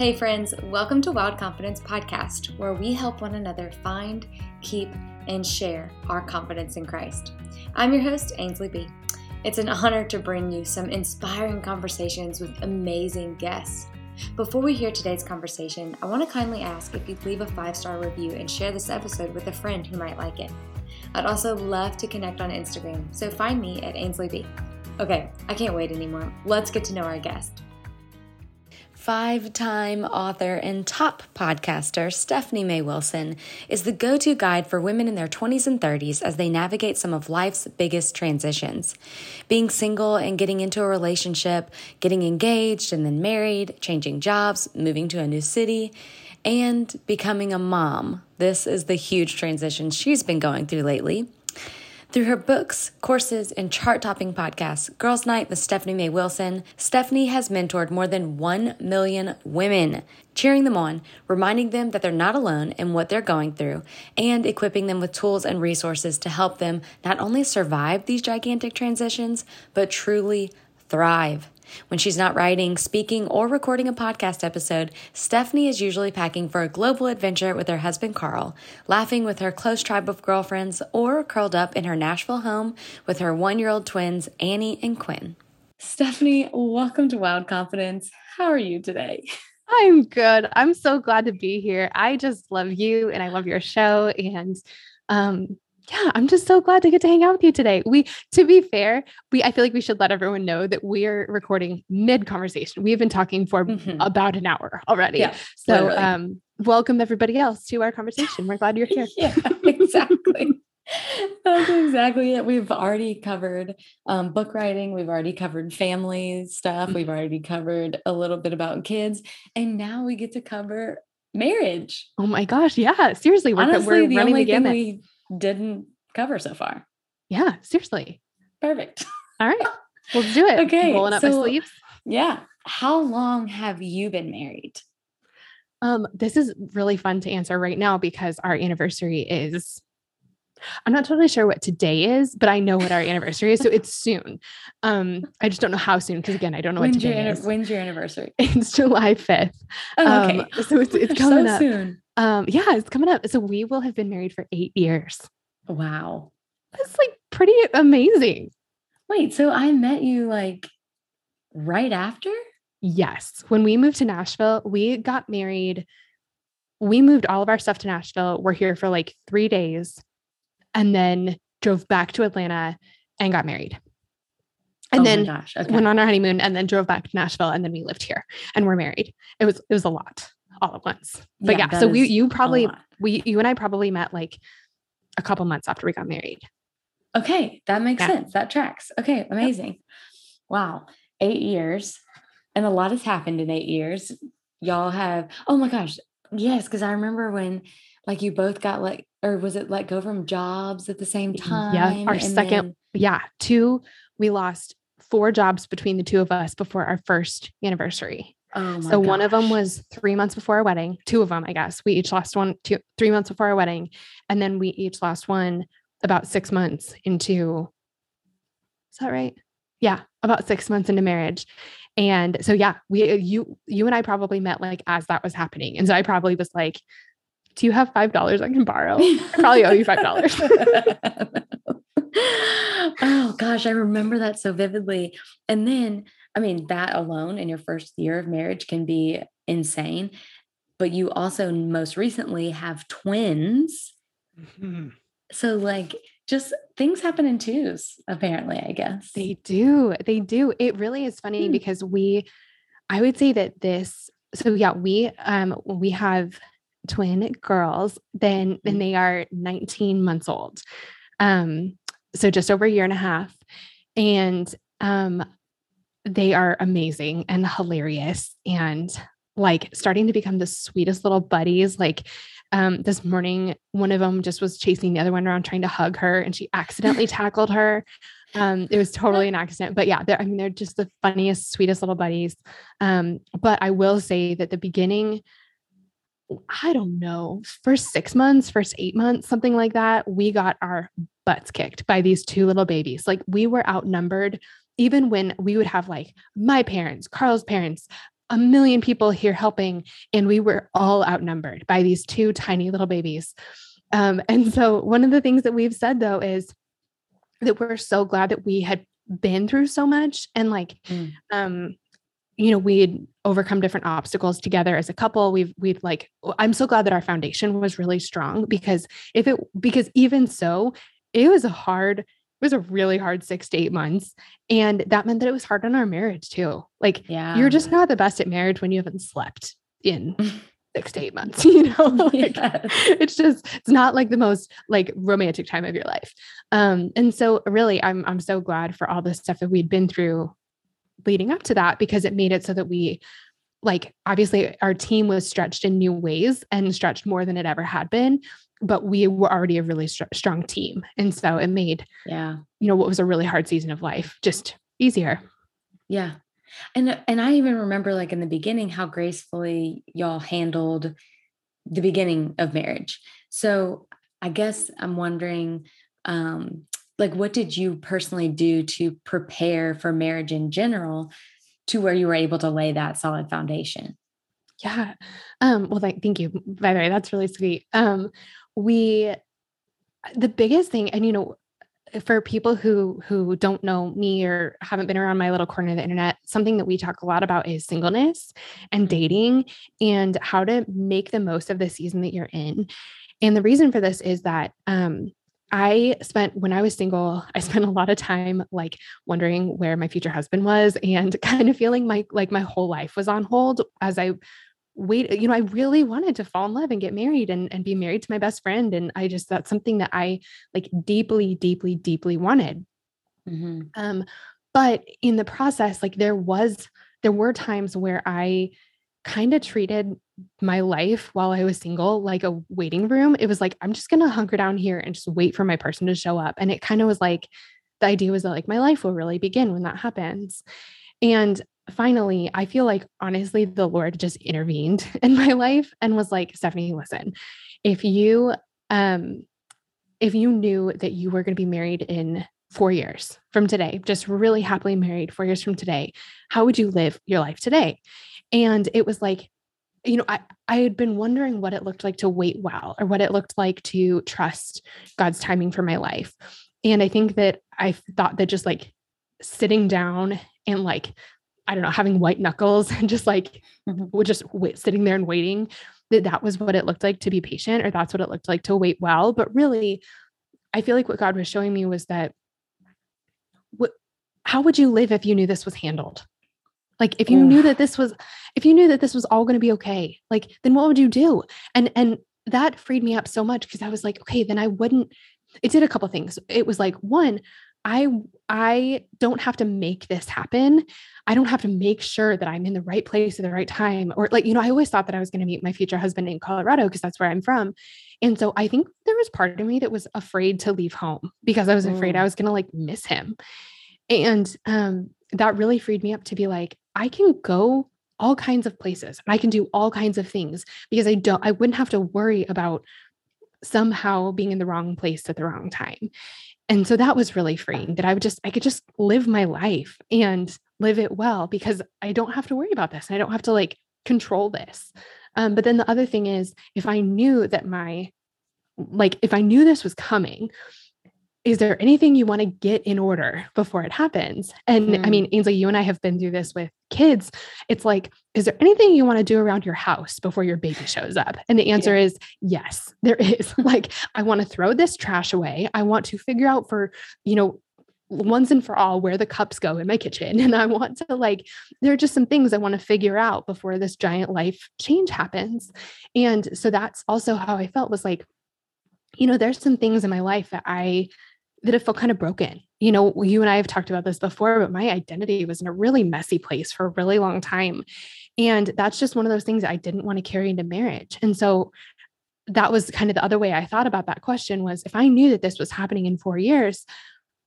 Hey friends, welcome to Wild Confidence Podcast, where we help one another find, keep, and share our confidence in Christ. I'm your host, Ainsley B. It's an honor to bring you some inspiring conversations with amazing guests. Before we hear today's conversation, I want to kindly ask if you'd leave a 5-star review and share this episode with a friend who might like it. I'd also love to connect on Instagram, so find me at Ainsley B. Okay, I can't wait anymore. Let's get to know our guest. 5-time author and top podcaster Stephanie May Wilson is the go-to guide for women in their 20s and 30s as they navigate some of life's biggest transitions. Being single and getting into a relationship, getting engaged and then married, changing jobs, moving to a new city, and becoming a mom. This is the huge transition she's been going through lately. Through her books, courses, and chart-topping podcasts, Girls Night with Stephanie May Wilson, Stephanie has mentored more than 1 million women, cheering them on, reminding them that they're not alone in what they're going through, and equipping them with tools and resources to help them not only survive these gigantic transitions, but truly thrive. When she's not writing, speaking, or recording a podcast episode, Stephanie is usually packing for a global adventure with her husband, Carl, laughing with her close tribe of girlfriends, or curled up in her Nashville home with her 1-year-old twins, Annie and Quinn. Stephanie, welcome to Wild Confidence. How are you today? I'm good. I'm so glad to be here. I just love you and I love your show. And, yeah, I'm just so glad to get to hang out with you today. I feel like we should let everyone know that we're recording mid-conversation. We have been talking for about an hour already. Yeah, so welcome everybody else to our conversation. We're glad you're here. Yeah, exactly. That's exactly it. We've already covered book writing. We've already covered family stuff. We've already covered a little bit about kids. And now we get to cover marriage. Oh my gosh. Yeah, seriously. Honestly, the only thing we didn't cover so far. Yeah, seriously. Perfect. All right. Let's do it. Okay. Rolling up my sleeves. Yeah. How long have you been married? This is really fun to answer right now because our anniversary is, I'm not totally sure what today is, but I know what our anniversary is. So it's soon. I just don't know how soon. Cause again, I don't know when's what today is. When's your anniversary? It's July 5th. Oh, okay. So it's coming so up soon. Yeah, it's coming up. So we will have been married for 8 years. Wow. That's like pretty amazing. Wait, so I met you like right after? Yes. When we moved to Nashville, we got married. We moved all of our stuff to Nashville. We're here for like 3 days and then drove back to Atlanta and got married. And went on our honeymoon and then drove back to Nashville and then we lived here and we're married. It was a lot. All at once. But yeah, so you and I probably met like a couple months after we got married. Okay. That makes sense. That tracks. Okay. Amazing. Yep. Wow. 8 years. And a lot has happened in 8 years. Y'all have, oh my gosh. Yes. Cause I remember when like you both got let go from jobs at the same time? Yeah. We lost 4 jobs between the two of us before our first anniversary. Oh my gosh. One of them was 3 months before our wedding, 2 of them, I guess. We each lost 3 months before our wedding. And then we each lost one about 6 months into, is that right? Yeah. About 6 months into marriage. And so, yeah, you and I probably met like as that was happening. And so I probably was like, do you have $5 I can borrow? I probably owe you $5. Oh gosh. I remember that so vividly. And then, I mean, that alone in your first year of marriage can be insane, but you also most recently have twins. Mm-hmm. So like just things happen in twos, apparently, I guess. They do. It really is funny because I would say that we have twin girls and they are 19 months old. So just over a year and a half. And, they are amazing and hilarious and like starting to become the sweetest little buddies. Like, this morning, one of them just was chasing the other one around trying to hug her and she accidentally tackled her. It was totally an accident, but yeah, they're just the funniest, sweetest little buddies. But I will say that the beginning, I don't know, first 6 months, first 8 months, something like that, we got our butts kicked by these 2 little babies. Like we were outnumbered. Even when we would have like my parents, Carl's parents, a million people here helping. And we were all outnumbered by these two tiny little babies. And so one of the things that we've said though, is that we're so glad that we had been through so much. And like, you know, we'd overcome different obstacles together as a couple. We'd like, I'm so glad that our foundation was really strong because even so, it was a really hard 6 to 8 months. And that meant that it was hard on our marriage too. Like, yeah, you're just not the best at marriage when you haven't slept in 6 to 8 months, you know, like, yes. It's not like the most like romantic time of your life. And so really I'm so glad for all the stuff that we'd been through leading up to that, because it made it so that we, like, obviously our team was stretched in new ways and stretched more than it ever had been, but we were already a really strong team. And so it made, you know, what was a really hard season of life just easier. Yeah. And I even remember like in the beginning, how gracefully y'all handled the beginning of marriage. So I guess I'm wondering, like, what did you personally do to prepare for marriage in general to where you were able to lay that solid foundation? Yeah. Well, thank you, by the way, that's really sweet. The biggest thing, and, you know, for people who don't know me or haven't been around my little corner of the internet, something that we talk a lot about is singleness and dating and how to make the most of the season that you're in. And the reason for this is that, when I was single, I spent a lot of time like wondering where my future husband was and kind of feeling like my whole life was on hold as I wait, you know, I really wanted to fall in love and get married and be married to my best friend. And that's something that I like deeply, deeply, deeply wanted. Mm-hmm. But in the process, like there were times where I kind of treated my life while I was single like a waiting room. It was like, I'm just going to hunker down here and just wait for my person to show up. And it kind of was like, the idea was that like my life will really begin when that happens. And finally, I feel like, honestly, the Lord just intervened in my life and was like, Stephanie, listen, if you knew that you were going to be married in 4 years from today, just really happily married 4 years from today, how would you live your life today? And it was like, you know, I had been wondering what it looked like to wait well, or what it looked like to trust God's timing for my life. And I think that I thought that just like sitting down and like, I don't know, having white knuckles and just like, we're just sitting there and waiting, that was what it looked like to be patient, or that's what it looked like to wait well. But really, I feel like what God was showing me was that, how would you live if you knew this was handled? Like, if you knew that this was all going to be okay, like, then what would you do? And that freed me up so much, because I was like, okay, then it did a couple things. It was like, one, I don't have to make this happen. I don't have to make sure that I'm in the right place at the right time. Or like, you know, I always thought that I was going to meet my future husband in Colorado because that's where I'm from. And so I think there was part of me that was afraid to leave home because I was afraid I was going to like miss him. And, that really freed me up to be like, I can go all kinds of places and I can do all kinds of things, because I wouldn't have to worry about somehow being in the wrong place at the wrong time. And so that was really freeing, that I could just live my life and live it well, because I don't have to worry about this. And I don't have to like control this. But then the other thing is, if I knew this was coming, is there anything you want to get in order before it happens? And I mean, Ainsley, you and I have been through this with kids. It's like, is there anything you want to do around your house before your baby shows up? And the answer is yes, there is. Like, I want to throw this trash away. I want to figure out for, you know, once and for all, where the cups go in my kitchen. And I want to like, there are just some things I want to figure out before this giant life change happens. And so that's also how I felt, was like, you know, there's some things in my life that I felt kind of broken. You know, you and I have talked about this before, but my identity was in a really messy place for a really long time. And that's just one of those things I didn't want to carry into marriage. And so that was kind of the other way I thought about that question, was if I knew that this was happening in 4 years,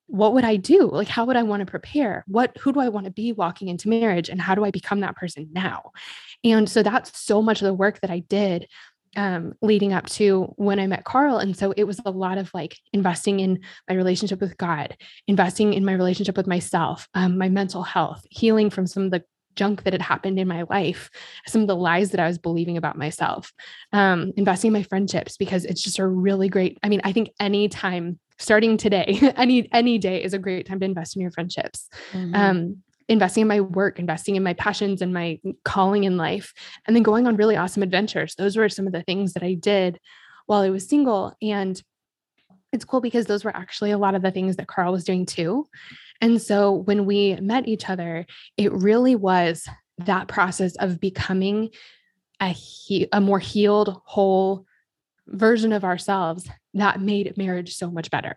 what would I do? Like, how would I want to prepare? Who do I want to be walking into marriage, and how do I become that person now? And so that's so much of the work that I did leading up to when I met Carl. And so it was a lot of like investing in my relationship with God, investing in my relationship with myself, my mental health, healing from some of the junk that had happened in my life, some of the lies that I was believing about myself, investing in my friendships, because it's just a really great, I mean, I think any time starting today, any day is a great time to invest in your friendships. Mm-hmm. Investing in my work, investing in my passions and my calling in life, and then going on really awesome adventures. Those were some of the things that I did while I was single. And it's cool because those were actually a lot of the things that Carl was doing too. And so when we met each other, it really was that process of becoming a more healed, whole version of ourselves that made marriage so much better.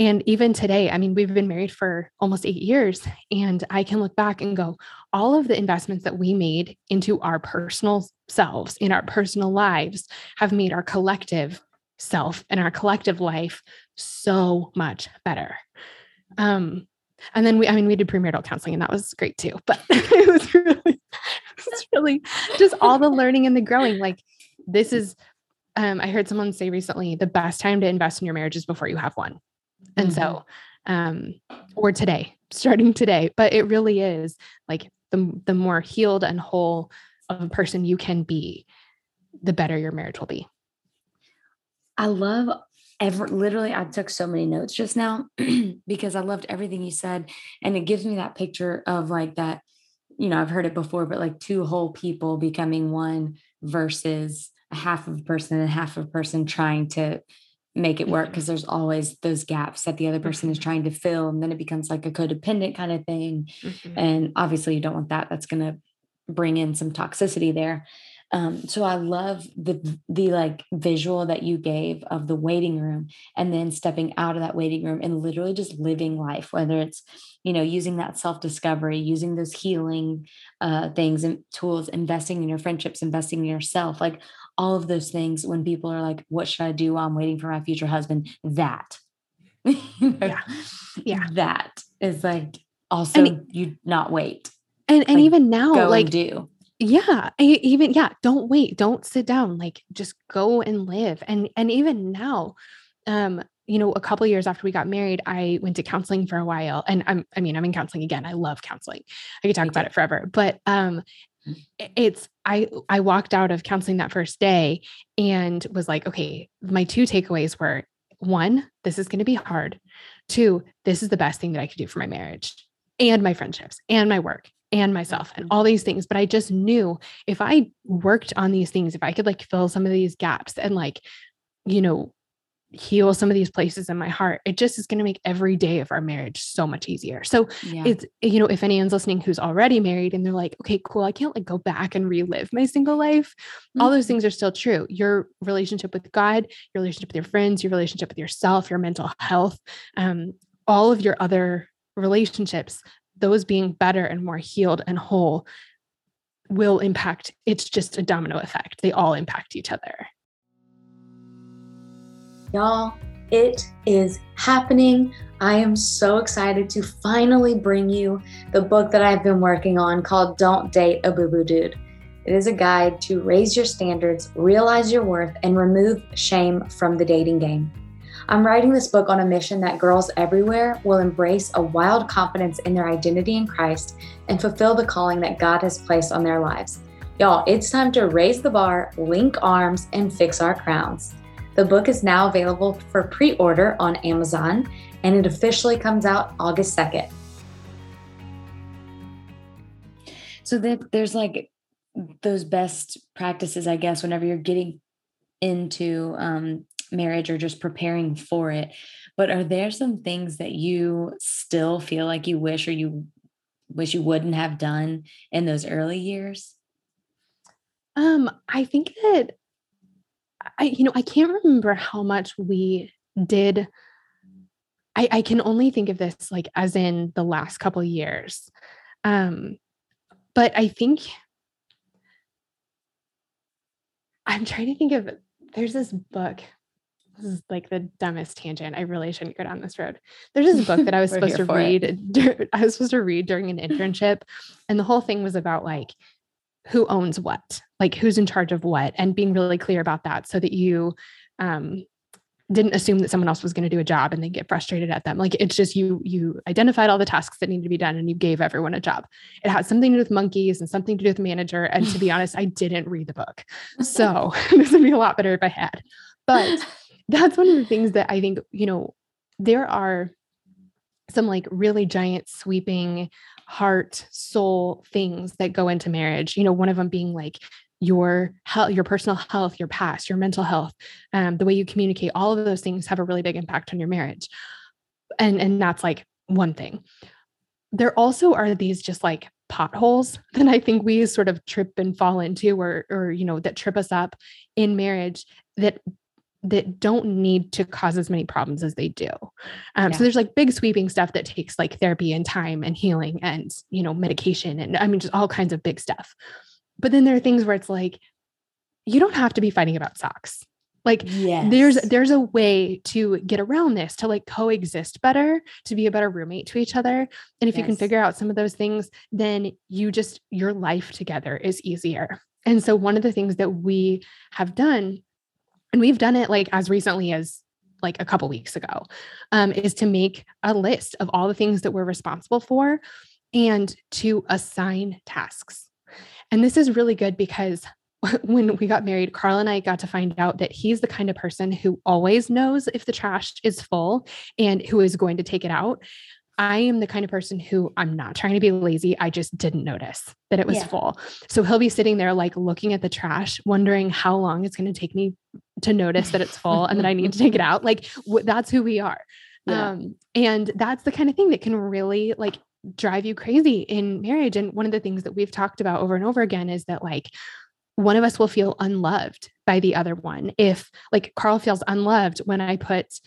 And even today, I mean, we've been married for almost 8 years, and I can look back and go, all of the investments that we made into our personal selves, in our personal lives, have made our collective self and our collective life so much better. And then we did premarital counseling, and that was great too, but it was really just all the learning and the growing. Like, this is, I heard someone say recently, the best time to invest in your marriage is before you have one. And mm-hmm. so, or today, starting today, but it really is like the more healed and whole of a person you can be, the better your marriage will be. I love literally, I took so many notes just now because I loved everything you said. And it gives me that picture of like that, you know, I've heard it before, but like two whole people becoming one versus a half of a person and half of a person trying to make it work, because there's always those gaps that the other person is trying to fill. And then it becomes like a codependent kind of thing. Mm-hmm. And obviously you don't want that. That's going to bring in some toxicity there. So I love the like visual that you gave of the waiting room and then stepping out of that waiting room and literally just living life, whether it's, you know, using that self-discovery, using those healing things and tools, investing in your friendships, investing in yourself, like all of those things. When people are like, what should I do while I'm waiting for my future husband? That, yeah, that is like, also, I mean, you not wait. And like, even now, go like, and do. Yeah. Don't wait. Don't sit down. Like, just go and live. And even now, you know, a couple of years after we got married, I went to counseling for a while, and I'm in counseling again. I love counseling. I could talk about it forever, but, I walked out of counseling that first day and was like, okay, my two takeaways were, 1, this is going to be hard. 2, this is the best thing that I could do for my marriage and my friendships and my work and myself and all these things. But I just knew if I worked on these things, if I could like fill some of these gaps and like, you know, heal some of these places in my heart, it just is going to make every day of our marriage so much easier. So It's, you know, if anyone's listening who's already married and they're like, okay, cool, I can't like go back and relive my single life. Mm-hmm. All those things are still true. Your relationship with God, your relationship with your friends, your relationship with yourself, your mental health, all of your other relationships, those being better and more healed and whole will impact. It's just a domino effect. They all impact each other. Y'all, it is happening. I am so excited to finally bring you the book that I've been working on called Don't Date a Boo-Boo Dude. It is a guide to raise your standards, realize your worth, and remove shame from the dating game. I'm writing this book on a mission that girls everywhere will embrace a wild confidence in their identity in Christ and fulfill the calling that God has placed on their lives. Y'all, it's time to raise the bar, link arms, and fix our crowns. The book is now available for pre-order on Amazon, and it officially comes out August 2nd. So there's like those best practices, I guess, whenever you're getting into marriage or just preparing for it. But are there some things that you still feel like you wish, or you wish you wouldn't have done in those early years? I think that I can't remember how much we did. I can only think of this like as in the last couple of years. But I think I'm trying to think of, there's this book. This is like the dumbest tangent. I really shouldn't go down this road. There's this book that I was supposed to read. I was supposed to read during an internship. And the whole thing was about like, who owns what, like who's in charge of what, and being really clear about that so that you, didn't assume that someone else was going to do a job and then get frustrated at them. Like, it's just you identified all the tasks that needed to be done and you gave everyone a job. It had something to do with monkeys and something to do with manager. And to be honest, I didn't read the book. So this would be a lot better if I had, but that's one of the things that I think, you know, there are some like really giant sweeping heart, soul things that go into marriage. You know, one of them being like your health, your personal health, your past, your mental health, the way you communicate, all of those things have a really big impact on your marriage. And that's like one thing. There also are these just like potholes that I think we sort of trip and fall into, or, you know, that trip us up in marriage that don't need to cause as many problems as they do. So there's like big sweeping stuff that takes like therapy and time and healing and, you know, medication and I mean, just all kinds of big stuff. But then there are things where it's like, you don't have to be fighting about socks. Like there's a way to get around this, to like coexist better, to be a better roommate to each other. And if you can figure out some of those things, then your life together is easier. And so one of the things that we have done, and we've done it like as recently as like a couple weeks ago, is to make a list of all the things that we're responsible for and to assign tasks. And this is really good because when we got married, Carl and I got to find out that he's the kind of person who always knows if the trash is full and who is going to take it out. I am the kind of person who, I'm not trying to be lazy, I just didn't notice that it was full. So he'll be sitting there like looking at the trash, wondering how long it's going to take me to notice that it's full and that I need to take it out. Like that's who we are. Yeah. And that's the kind of thing that can really like drive you crazy in marriage. And one of the things that we've talked about over and over again is that like one of us will feel unloved by the other one. If like Carl feels unloved when I put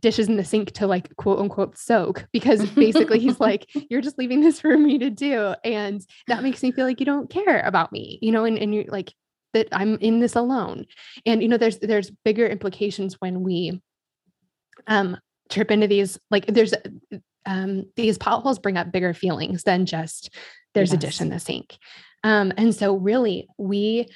dishes in the sink to like quote unquote soak, because basically he's like, you're just leaving this for me to do. And that makes me feel like you don't care about me, you know, and you're like that I'm in this alone. And, you know, there's bigger implications when we, trip into these, like these potholes bring up bigger feelings than just there's a dish in the sink. And so really we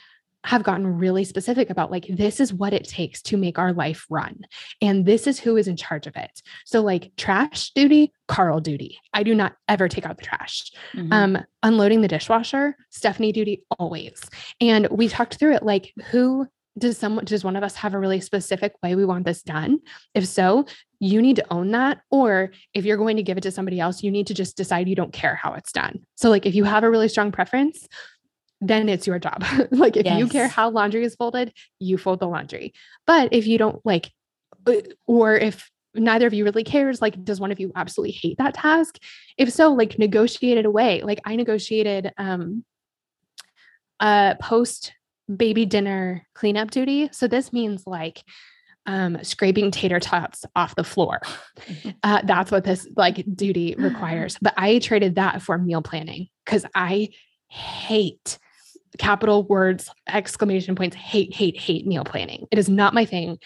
have gotten really specific about like, this is what it takes to make our life run. And this is who is in charge of it. So like trash duty, Carl duty. I do not ever take out the trash. Mm-hmm. Unloading the dishwasher, Stephanie duty always. And we talked through it. Like does one of us have a really specific way we want this done? If so, you need to own that. Or if you're going to give it to somebody else, you need to just decide you don't care how it's done. So like, if you have a really strong preference, then it's your job. Like if you care how laundry is folded, you fold the laundry. But if you don't like, or if neither of you really cares, like, does one of you absolutely hate that task? If so, like negotiate it away. Like I negotiated, post baby dinner cleanup duty. So this means like, scraping tater tots off the floor. That's what this like duty requires. But I traded that for meal planning because I hate capital words, exclamation points, hate meal planning. It is not my thing.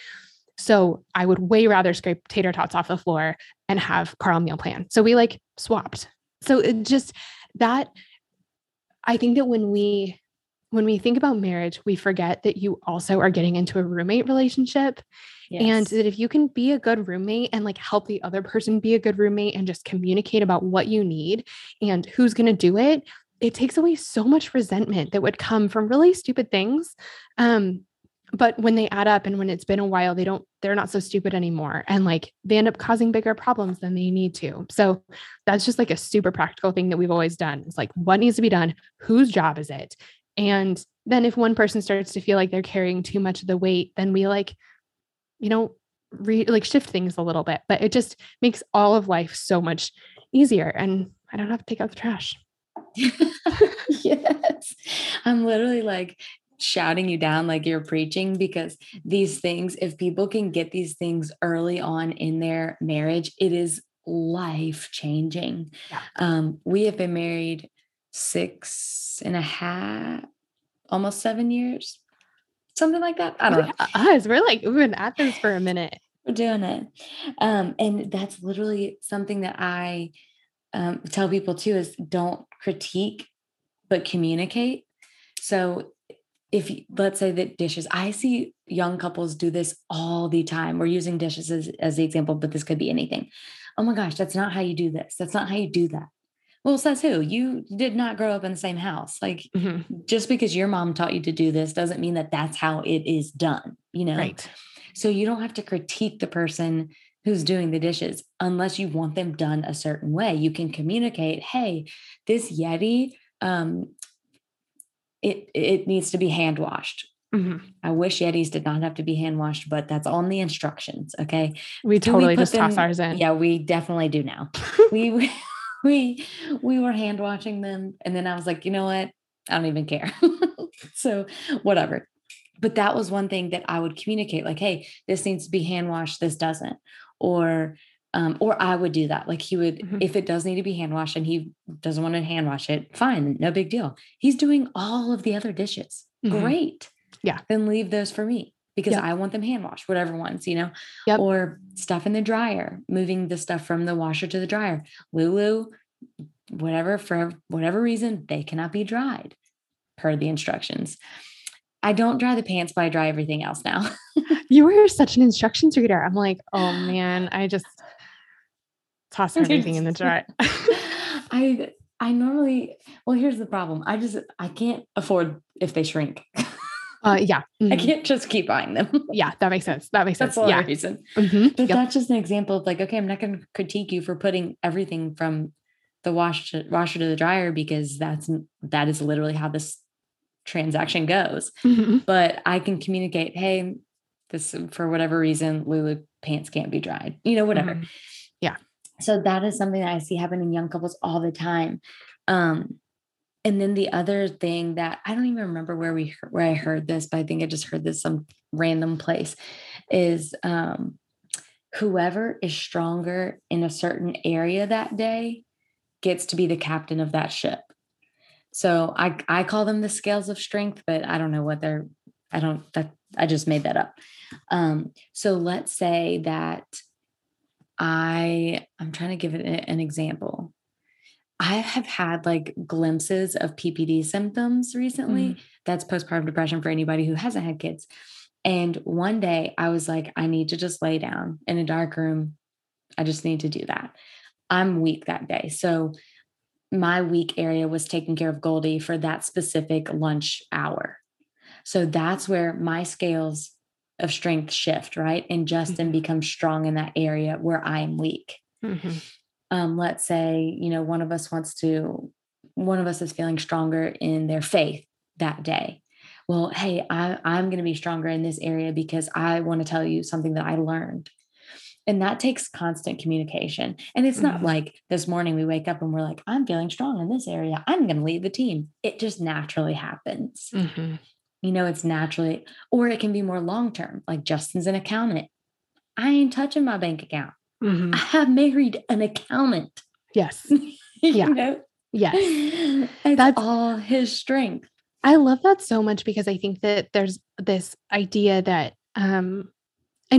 So I would way rather scrape tater tots off the floor and have Carl meal plan. So we like swapped. So it just, that I think that when we think about marriage, we forget that you also are getting into a roommate relationship. Yes. And that if you can be a good roommate and like help the other person be a good roommate and just communicate about what you need and who's going to do it, it takes away so much resentment that would come from really stupid things. But when they add up and when it's been a while, they're not so stupid anymore. And like they end up causing bigger problems than they need to. So that's just like a super practical thing that we've always done. It's like, what needs to be done? Whose job is it? And then if one person starts to feel like they're carrying too much of the weight, then we like, you know, shift things a little bit, but it just makes all of life so much easier. And I don't have to take out the trash. Yes. I'm literally like shouting you down like you're preaching, because these things, if people can get these things early on in their marriage, it is life changing. Yeah. We have been married 6.5, almost 7 years, something like that. I don't know. Us, we've been at this for a minute. We're doing it. And that's literally something that I tell people too, is don't critique, but communicate. So if let's say that dishes, I see young couples do this all the time. We're using dishes as the example, but this could be anything. Oh my gosh, that's not how you do this. That's not how you do that. Well, says who? You did not grow up in the same house. Like just because your mom taught you to do this doesn't mean that that's how it is done, you know? Right. So you don't have to critique the person who's doing the dishes unless you want them done a certain way. You can communicate, hey, this Yeti, it needs to be hand washed. Mm-hmm. I wish Yetis did not have to be hand washed, but that's on the instructions. Okay. We totally just toss ours in. Yeah, we definitely do now. We were hand washing them. And then I was like, you know what? I don't even care. So whatever. But that was one thing that I would communicate, like, hey, this needs to be hand washed. This doesn't, or I would do that. Like he would, if it does need to be hand washed and he doesn't want to hand wash it, fine. No big deal. He's doing all of the other dishes. Mm-hmm. Great. Yeah. Then leave those for me because I want them hand washed, whatever ones, you know, or stuff in the dryer, moving the stuff from the washer to the dryer. Lulu, whatever, for whatever reason, they cannot be dried per the instructions. I don't dry the pants, but I dry everything else now. You were such an instructions reader. I'm like, oh man, I just toss everything in the dryer. I normally, well, here's the problem. I can't afford if they shrink. Yeah. Mm-hmm. I can't just keep buying them. Yeah. That makes sense. That's the only reason. Mm-hmm. But that's just an example of like, okay, I'm not going to critique you for putting everything from the washer to the dryer because that is literally how this transaction goes. Mm-hmm. But I can communicate, hey, this, for whatever reason, Lulu pants can't be dried, you know, whatever. Mm-hmm. Yeah. So that is something that I see happen in young couples all the time. And then the other thing that I don't even remember where I heard this, but I think I just heard this some random place is, whoever is stronger in a certain area that day gets to be the captain of that ship. So I call them the scales of strength, but I don't know what I just made that up. So let's say that I'm trying to give it an example. I have had like glimpses of PPD symptoms recently. Mm-hmm. That's postpartum depression for anybody who hasn't had kids. And one day I was like, I need to just lay down in a dark room. I just need to do that. I'm weak that day. So my weak area was taking care of Goldie for that specific lunch hour. So that's where my scales of strength shift, right? And Justin becomes strong in that area where I'm weak. Mm-hmm. Let's say, you know, one of us is feeling stronger in their faith that day. Well, hey, I'm going to be stronger in this area because I want to tell you something that I learned. And that takes constant communication. And it's not like this morning we wake up and we're like, I'm feeling strong in this area. I'm going to lead the team. It just naturally happens. Mm-hmm. You know, it's naturally, or it can be more long-term, like Justin's an accountant. I ain't touching my bank account. Mm-hmm. I have married an accountant. Yes. You know? Yes. That's all his strength. I love that so much because I think that there's this idea that, and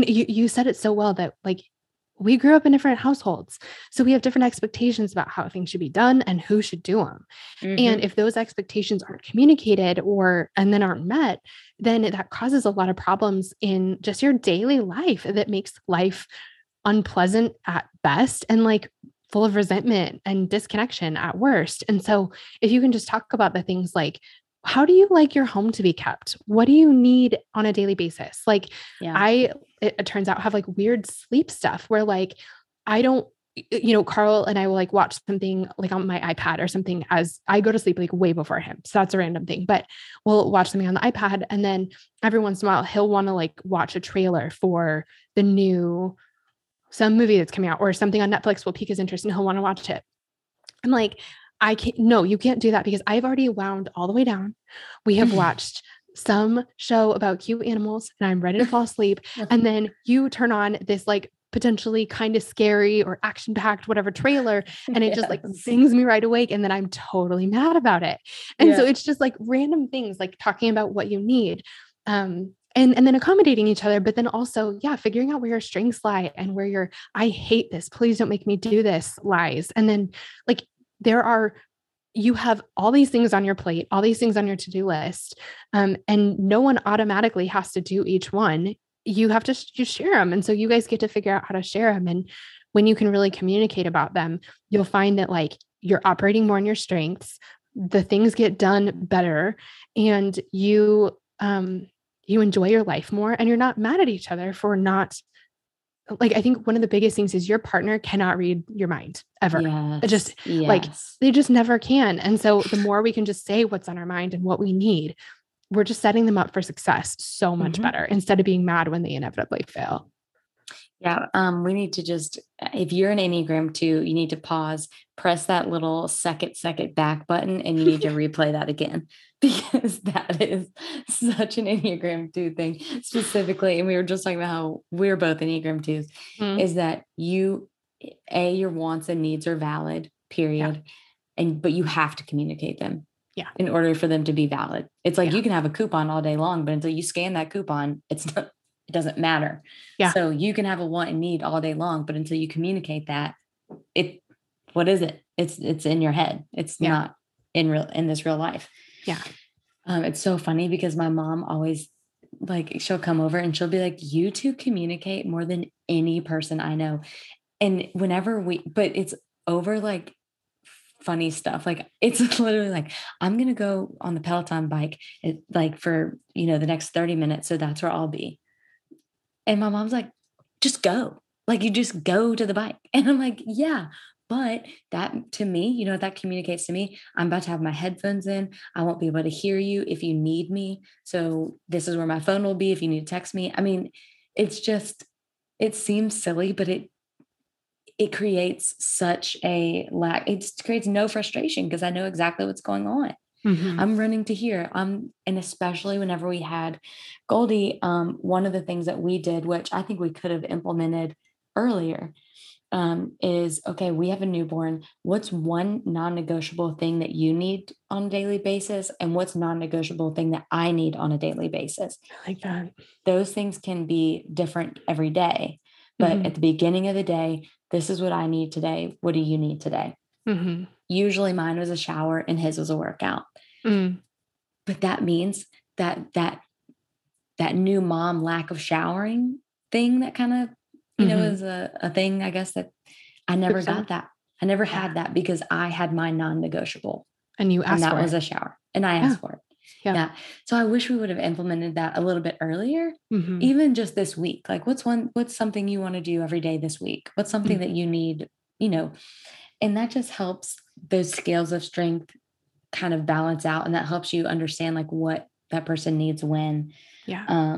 you said it so well that like we grew up in different households. So we have different expectations about how things should be done and who should do them. Mm-hmm. And if those expectations aren't communicated and then aren't met, then that causes a lot of problems in just your daily life that makes life unpleasant at best and like full of resentment and disconnection at worst. And so if you can just talk about the things like, how do you like your home to be kept? What do you need on a daily basis? Like it turns out have like weird sleep stuff where like, I don't, you know, Carl and I will like watch something like on my iPad or something as I go to sleep, like way before him. So that's a random thing, but we'll watch something on the iPad. And then every once in a while, he'll want to like watch a trailer for the new, some movie that's coming out or something on Netflix will pique his interest and he'll want to watch it. I'm like, you can't do that because I've already wound all the way down. We have watched some show about cute animals and I'm ready to fall asleep. And then you turn on this like potentially kind of scary or action-packed, whatever trailer. And it just like zings me right awake. And then I'm totally mad about it. And so it's just like random things, like talking about what you need. And then accommodating each other, but then also, figuring out where your strengths lie and where your, I hate this, please don't make me do this lies. And then like, there are you have all these things on your plate, all these things on your to-do list, and no one automatically has to do each one. You have to share them. And so you guys get to figure out how to share them. And when you can really communicate about them, you'll find that like you're operating more on your strengths, the things get done better, and you, you enjoy your life more, and you're not mad at each other for not, like, I think one of the biggest things is your partner cannot read your mind ever. Yes, like they just never can. And so the more we can just say what's on our mind and what we need, we're just setting them up for success so much better instead of being mad when they inevitably fail. Yeah. We need to just, if you're an Enneagram 2, you need to pause, press that little second back button, and you need to replay that again, because that is such an Enneagram 2 thing specifically. And we were just talking about how we're both Enneagram 2s is that your wants and needs are valid, period. Yeah. But you have to communicate them. Yeah. In order for them to be valid. It's like, you can have a coupon all day long, but until you scan that coupon, it doesn't matter. Yeah. So you can have a want and need all day long, but until you communicate that, what is it? It's in your head. It's not in this real life. Yeah. It's so funny because my mom always, like, she'll come over and she'll be like, you two communicate more than any person I know. And but it's over like funny stuff. Like, it's literally like, I'm going to go on the Peloton bike for, the next 30 minutes. So that's where I'll be. And my mom's like, just go. Like, you just go to the bike. And I'm like, yeah, but that to me, that communicates to me, I'm about to have my headphones in. I won't be able to hear you if you need me. So this is where my phone will be if you need to text me. I mean, it's just, it seems silly, but it creates such a lack. It creates no frustration because I know exactly what's going on. Mm-hmm. I'm running to here. And especially whenever we had Goldie, one of the things that we did, which I think we could have implemented earlier, is, okay, we have a newborn. What's one non-negotiable thing that you need on a daily basis? And what's non-negotiable thing that I need on a daily basis? I like that. Those things can be different every day, but at the beginning of the day, this is what I need today. What do you need today? Mm-hmm. Usually mine was a shower and his was a workout. But that means that new mom lack of showering thing that kind of, is a thing, I guess, that I never got that. I never had that because I had my non-negotiable. And you asked for it. And that was a shower. And I asked for it. Yeah. So I wish we would have implemented that a little bit earlier, even just this week. Like, what's something you want to do every day this week? What's something that you need, and that just helps those scales of strength kind of balance out. And that helps you understand like what that person needs when. Yeah.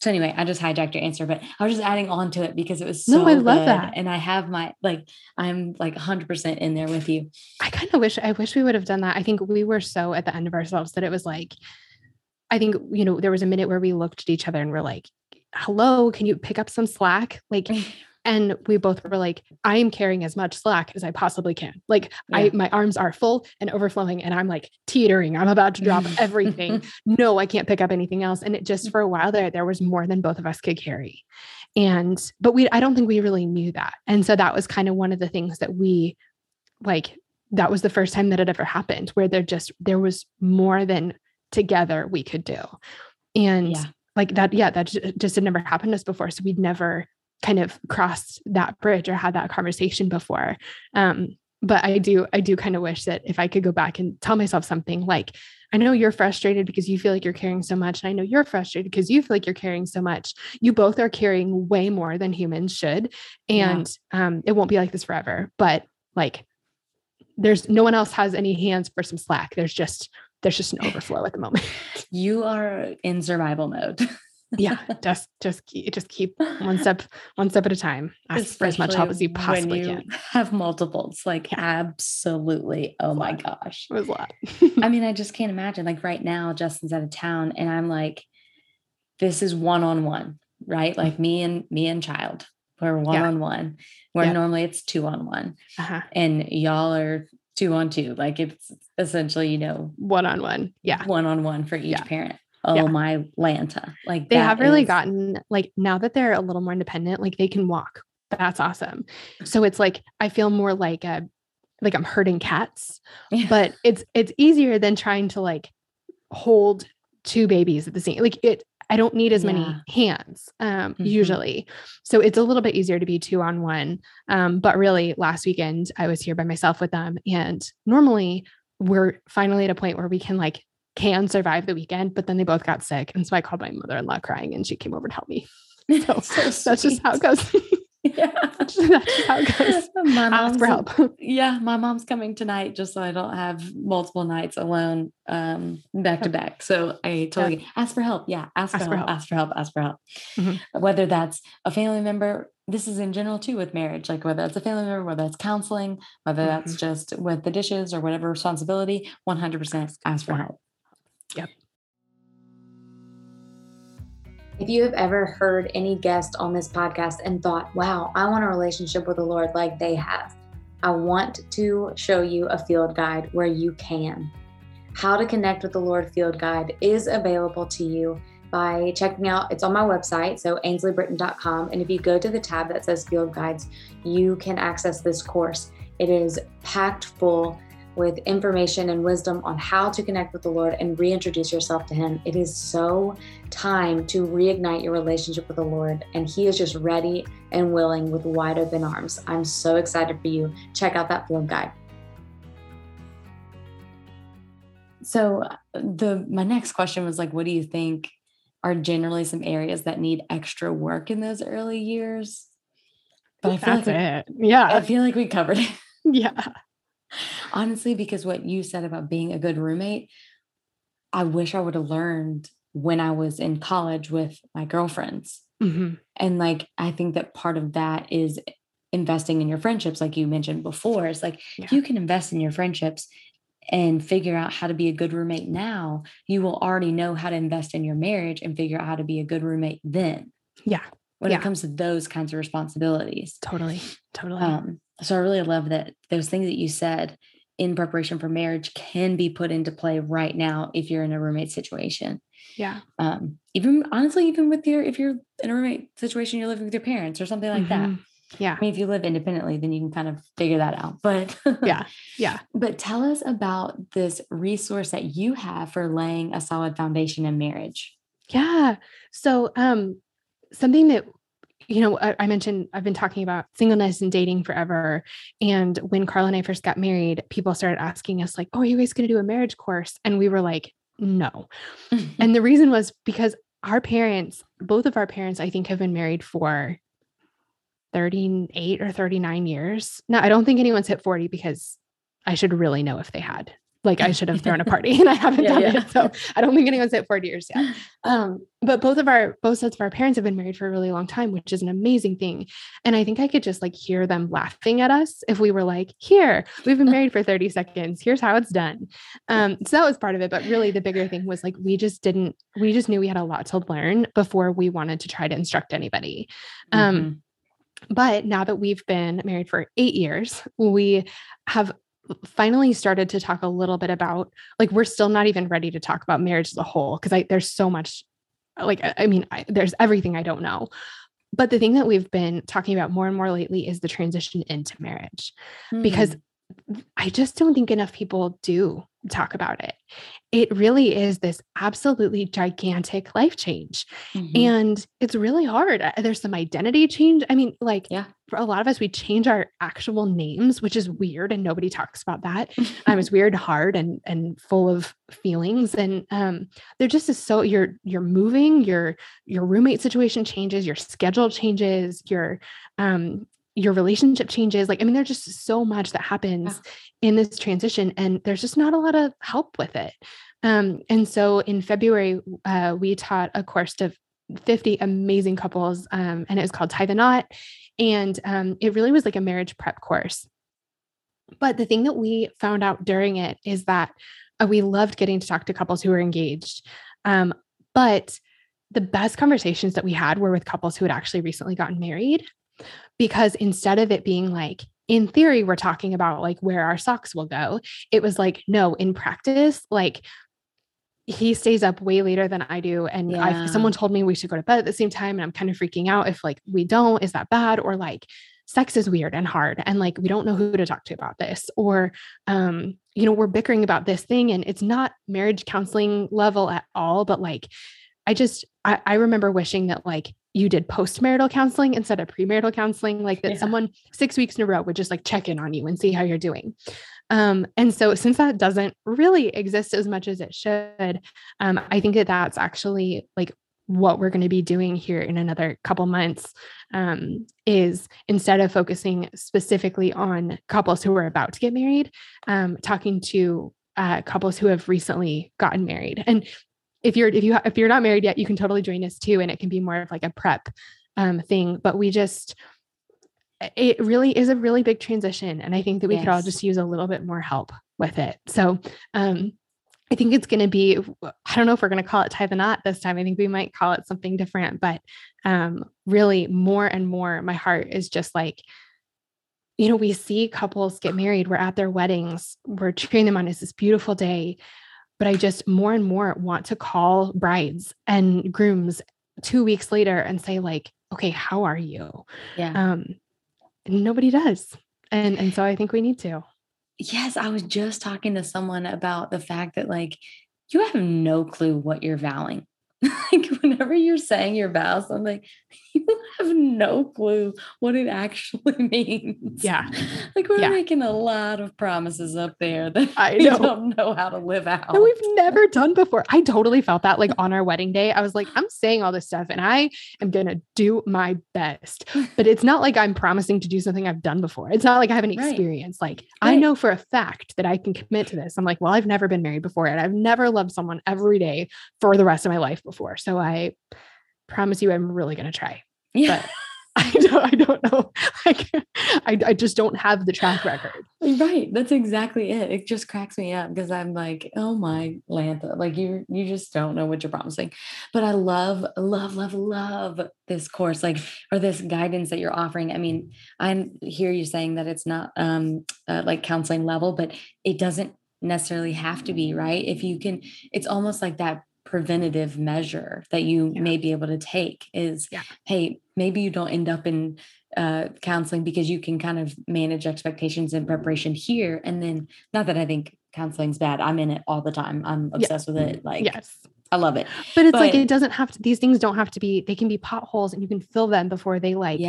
So anyway, I just hijacked your answer, but I was just adding on to it because it was so I love good. That. And I have I'm like 100% in there with you. I kind of wish we would have done that. I think we were so at the end of ourselves that it was like, I think, there was a minute where we looked at each other and we're like, hello, can you pick up some slack? Like, and we both were like, I am carrying as much slack as I possibly can. Like my arms are full and overflowing and I'm like teetering. I'm about to drop everything. No, I can't pick up anything else. And it just, for a while there was more than both of us could carry. But I don't think we really knew that. And so that was kind of one of the things that we like, that was the first time that it ever happened where there was more than together we could do. And like that, that just had never happened to us before. So we'd never kind of crossed that bridge or had that conversation before. But I do kind of wish that if I could go back and tell myself something like, I know you're frustrated because you feel like you're carrying so much. And I know you're frustrated because you feel like you're carrying so much. You both are carrying way more than humans should. And, it won't be like this forever, but like there's no one else has any hands for some slack. There's just an overflow at the moment. You are in survival mode. Yeah. Just keep one step at a time. Ask for as much help as you possibly can. Have multiples, like absolutely. Oh my gosh. It was a lot. I mean, I just can't imagine like right now Justin's out of town and I'm like, this is one-on-one, right? Like me and child, we're one-on-one where normally it's 2-on-1 and y'all are 2-on-2. Like it's essentially, one-on-one. Yeah. One-on-one for each parent. Oh, my Lanta. Like they have really gotten like now that they're a little more independent, like they can walk. That's awesome. So it's like, I feel more like like I'm herding cats, but it's easier than trying to like hold two babies at the same, like it, I don't need as many hands, usually. So it's a little bit easier to be 2-on-1. But really last weekend I was here by myself with them, and normally we're finally at a point where we can like can survive the weekend, but then they both got sick. And so I called my mother-in-law crying and she came over to help me. So, that's just how it goes. Yeah. That's just how it goes. Ask for help. Yeah. My mom's coming tonight just so I don't have multiple nights alone, back to back. So I totally ask for help. Yeah. Ask for help. Mm-hmm. Whether that's a family member, this is in general too with marriage, like whether that's a family member, whether that's counseling, whether that's just with the dishes or whatever responsibility, 100% ask for help. Yep. If you have ever heard any guest on this podcast and thought, wow, I want a relationship with the Lord like they have, I want to show you a field guide where you can. How to Connect with the Lord field guide is available to you by checking out, it's on my website, so ainsleybritton.com. And if you go to the tab that says field guides, you can access this course. It is packed full with information and wisdom on how to connect with the Lord and reintroduce yourself to Him. It is so time to reignite your relationship with the Lord, and He is just ready and willing with wide open arms. I'm so excited for you. Check out that field guide. So my next question was like, what do you think are generally some areas that need extra work in those early years? But I feel I feel like we covered it. Yeah. Honestly, because what you said about being a good roommate, I wish I would have learned when I was in college with my girlfriends. Mm-hmm. And like, I think that part of that is investing in your friendships. Like you mentioned before, it's like, you can invest in your friendships and figure out how to be a good roommate now. You will already know how to invest in your marriage and figure out how to be a good roommate then. Yeah. When it comes to those kinds of responsibilities. Totally. So I really love that those things that you said in preparation for marriage can be put into play right now if you're in a roommate situation. Yeah. If you're in a roommate situation, you're living with your parents or something like that. Yeah. I mean, if you live independently, then you can kind of figure that out. But yeah. But tell us about this resource that you have for laying a solid foundation in marriage. Yeah. So something that, you know, I mentioned, I've been talking about singleness and dating forever. And when Carl and I first got married, people started asking us like, oh, are you guys going to do a marriage course? And we were like, no. And the reason was because both of our parents, I think have been married for 38 or 39 years. Now, I don't think anyone's hit 40 because I should really know if they had, like I should have thrown a party and I haven't done it. So I don't think anyone's hit 40 years yet. But both sets of our parents have been married for a really long time, which is an amazing thing. And I think I could just like hear them laughing at us if we were like, here, we've been married for 30 seconds. Here's how it's done. So that was part of it. But really the bigger thing was like, we just knew we had a lot to learn before we wanted to try to instruct anybody. But now that we've been married for 8 years, we have finally started to talk a little bit about, like, we're still not even ready to talk about marriage as a whole. Cause there's so much, like, there's everything I don't know, but the thing that we've been talking about more and more lately is the transition into marriage, because I just don't think enough people do talk about it. It really is this absolutely gigantic life change. And it's really hard. There's some identity change. I mean, like for a lot of us, we change our actual names, which is weird. And nobody talks about that. It's weird, hard, and full of feelings. And, there just is so you're moving, your roommate situation changes, your schedule changes, your relationship changes. Like, I mean, there's just so much that happens in this transition, and there's just not a lot of help with it. And so in February, we taught a course to 50 amazing couples. And it was called Tie the Knot. And, it really was like a marriage prep course. But the thing that we found out during it is that we loved getting to talk to couples who were engaged. But the best conversations that we had were with couples who had actually recently gotten married. Because instead of it being like, in theory, we're talking about like where our socks will go, it was like, no, in practice, like he stays up way later than I do. And someone told me we should go to bed at the same time. And I'm kind of freaking out if like, we don't, is that bad? Or like, sex is weird and hard, and like, we don't know who to talk to about this, or, you know, we're bickering about this thing, and it's not marriage counseling level at all. But like, I remember wishing that like you did post-marital counseling instead of premarital counseling, like that someone 6 weeks in a row would just like check in on you and see how you're doing. And so since that doesn't really exist as much as it should, I think that that's actually like what we're going to be doing here in another couple months, is instead of focusing specifically on couples who are about to get married, talking to, couples who have recently gotten married. And if you're not married yet, you can totally join us too. And it can be more of like a prep, thing, but it really is a really big transition. And I think that we could all just use a little bit more help with it. So, I think it's going to be, I don't know if we're going to call it Tie the Knot this time. I think we might call it something different, but, really more and more, my heart is just like, you know, we see couples get married. We're at their weddings. We're cheering them on. It's this beautiful day, but I just more and more want to call brides and grooms 2 weeks later and say like, okay, how are you? Yeah. Nobody does. And so I think we need to. Yes. I was just talking to someone about the fact that like, you have no clue what you're vowing. Like whenever you're saying your vows, I'm like, you have no clue what it actually means. Yeah. Like we're making a lot of promises up there that I don't know how to live out. That we've never done before. I totally felt that like on our wedding day, I was like, I'm saying all this stuff and I am going to do my best, but it's not like I'm promising to do something I've done before. It's not like I have any experience. Like I know for a fact that I can commit to this. I'm like, well, I've never been married before and I've never loved someone every day for the rest of my life before. So I promise you, I'm really going to try. Yeah. But I don't know. Like, I just don't have the track record. Right. That's exactly it. It just cracks me up because I'm like, oh my Lanta, like you just don't know what you're promising. But I love this course, like, or this guidance that you're offering. I mean, I hear you saying that it's not like counseling level, but it doesn't necessarily have to be, right? If you can, it's almost like that preventative measure that you may be able to take is, hey, maybe you don't end up in counseling because you can kind of manage expectations and preparation here. And then not that I think counseling's bad. I'm in it all the time. I'm obsessed with it. Like, I love it. But it's like, it doesn't have to, these things don't have to be, they can be potholes and you can fill them before they like,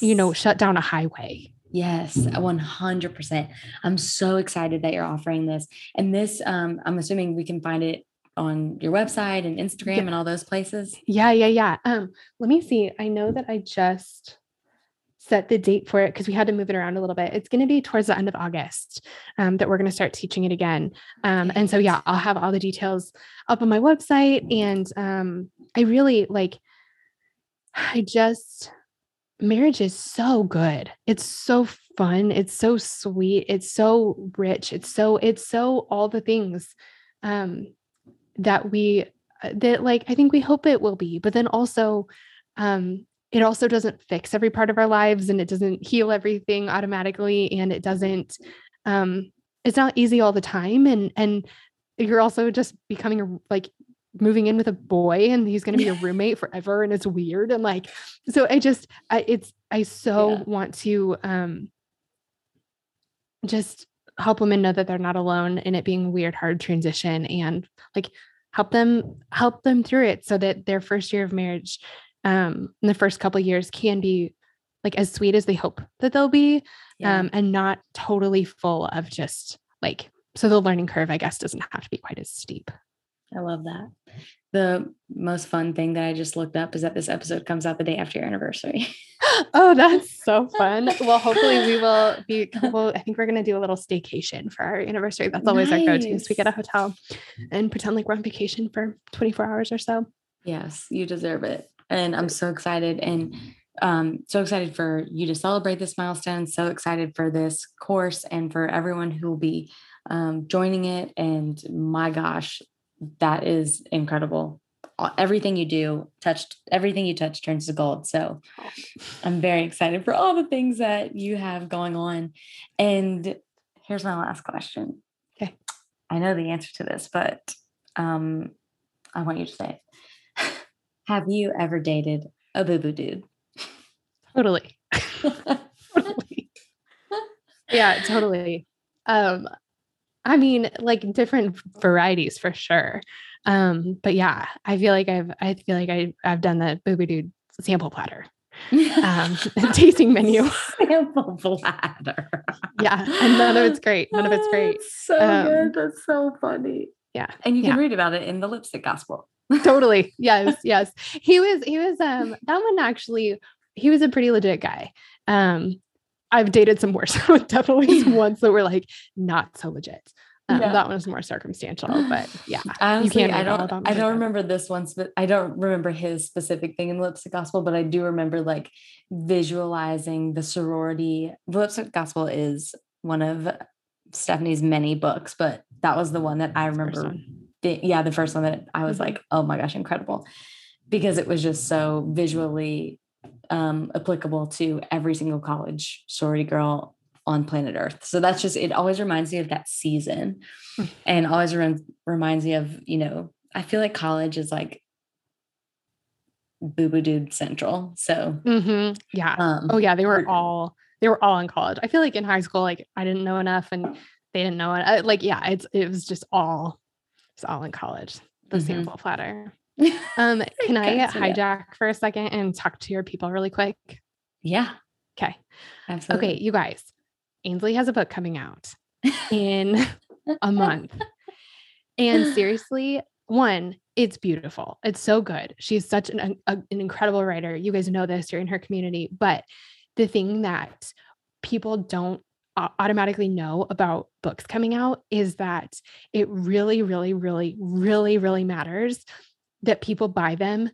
you know, shut down a highway. Yes, 100%. I'm so excited that you're offering this. And this, I'm assuming we can find it on your website and Instagram and all those places. Yeah. Let me see. I know that I just set the date for it because we had to move it around a little bit. It's going to be towards the end of August that we're going to start teaching it again. And so, I'll have all the details up on my website. And I really marriage is so good. It's so fun. It's so sweet. It's so rich. It's so all the things. That I think we hope it will be, but then also, it also doesn't fix every part of our lives and it doesn't heal everything automatically. And it doesn't, it's not easy all the time. And you're also just becoming moving in with a boy and he's going to be a roommate forever. And it's weird. And I want to, just help women know that they're not alone in it being a weird, hard transition and like help them through it so that their first year of marriage, in the first couple of years can be like as sweet as they hope that they'll be, and not totally full of just like, so the learning curve, I guess, doesn't have to be quite as steep. I love that. The most fun thing that I just looked up is that this episode comes out the day after your anniversary. Oh, that's so fun. Well, hopefully we will be, I think we're going to do a little staycation for our anniversary. That's always our go-to. So we get a hotel and pretend like we're on vacation for 24 hours or so. Yes, you deserve it. And I'm so excited. And so excited for you to celebrate this milestone. So excited for this course and for everyone who will be joining it. And my gosh, that is incredible. Everything you touch turns to gold. So I'm very excited for all the things that you have going on. And here's my last question. Okay. I know the answer to this, but, I want you to say it. Have you ever dated a boo-boo dude? Totally. Yeah, totally. I mean, like different varieties for sure. But yeah, I feel like I've done the Boo-Boo Dude sample platter, tasting menu. Sample platter. Yeah. And none of it's great. That's so good. That's so funny. Yeah. And you can read about it in The Lipstick Gospel. Totally. Yes. Yes. He was, that one actually, he was a pretty legit guy. I've dated some worse, definitely ones that were like not so legit. Yeah. That one's more circumstantial, but yeah. Honestly, I don't remember this one, but I don't remember his specific thing in The Lipstick Gospel, but I do remember like visualizing the sorority. The Lipstick Gospel is one of Stephanie's many books, but that was the one that I remember. The first one that I was like, oh my gosh, incredible. Because it was just so visually applicable to every single college sorority girl on planet Earth. So that's just, it always reminds me of that season and always reminds me of, you know, I feel like college is like Boo-Boo Dude central. So yeah. Oh yeah. They were all in college. I feel like in high school, like I didn't know enough and they didn't know it. Like, yeah, it was all in college. The sample platter. Can I hijack for a second and talk to your people really quick? Yeah. Okay. Absolutely. Okay. You guys, Ainsley has a book coming out in a month. And seriously, one, it's beautiful. It's so good. She's such an incredible writer. You guys know this, you're in her community, but the thing that people don't automatically know about books coming out is that it really, really, really, really, really matters that people buy them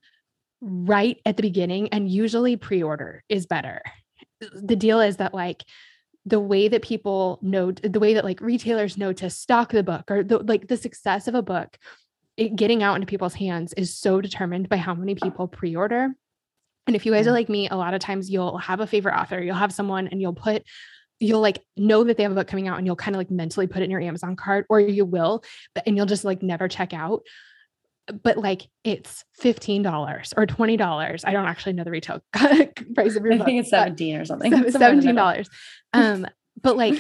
right at the beginning, and usually pre-order is better. The deal is that like the way that people know, the way that like retailers know to stock the book or the success of a book, it getting out into people's hands is so determined by how many people pre-order. And if you guys are like me, a lot of times you'll have a favorite author, you'll have someone and you'll like know that they have a book coming out and you'll kind of like mentally put it in your Amazon cart, or you will, and you'll just like never check out. But like it's $15 or $20. I don't actually know the retail price of your book. I think it's $17 or something. $17. But like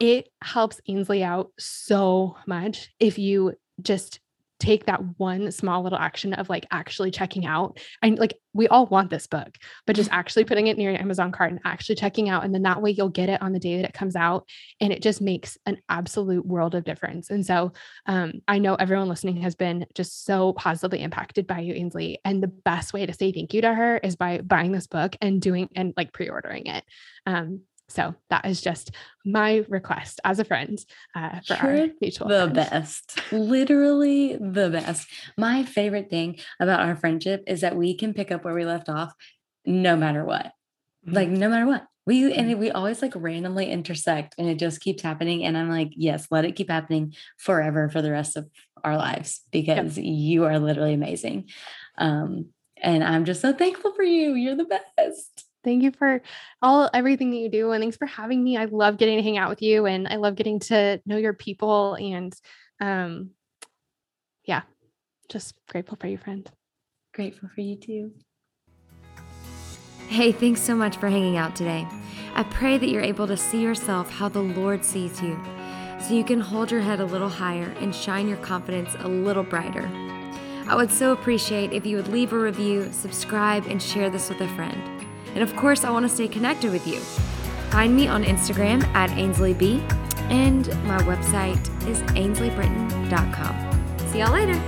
it helps Ainsley out so much if you just take that one small little action of like actually checking out. And like we all want this book, but just actually putting it near your Amazon cart and actually checking out. And then that way you'll get it on the day that it comes out. And it just makes an absolute world of difference. And so I know everyone listening has been just so positively impacted by you, Ainsley. And the best way to say thank you to her is by buying this book and doing pre-ordering it. So that is just my request as a friend our mutual friend. Literally the best. My favorite thing about our friendship is that we can pick up where we left off no matter what. Like no matter what. We always like randomly intersect and it just keeps happening. And I'm like, yes, let it keep happening forever for the rest of our lives because you are literally amazing. And I'm just so thankful for you. You're the best. Thank you for everything that you do. And thanks for having me. I love getting to hang out with you and I love getting to know your people and, just grateful for you, friend. Grateful for you too. Hey, thanks so much for hanging out today. I pray that you're able to see yourself how the Lord sees you, so you can hold your head a little higher and shine your confidence a little brighter. I would so appreciate if you would leave a review, subscribe, and share this with a friend. And of course, I want to stay connected with you. Find me on Instagram at Ainsley B, and my website is ainsleybritton.com. See y'all later.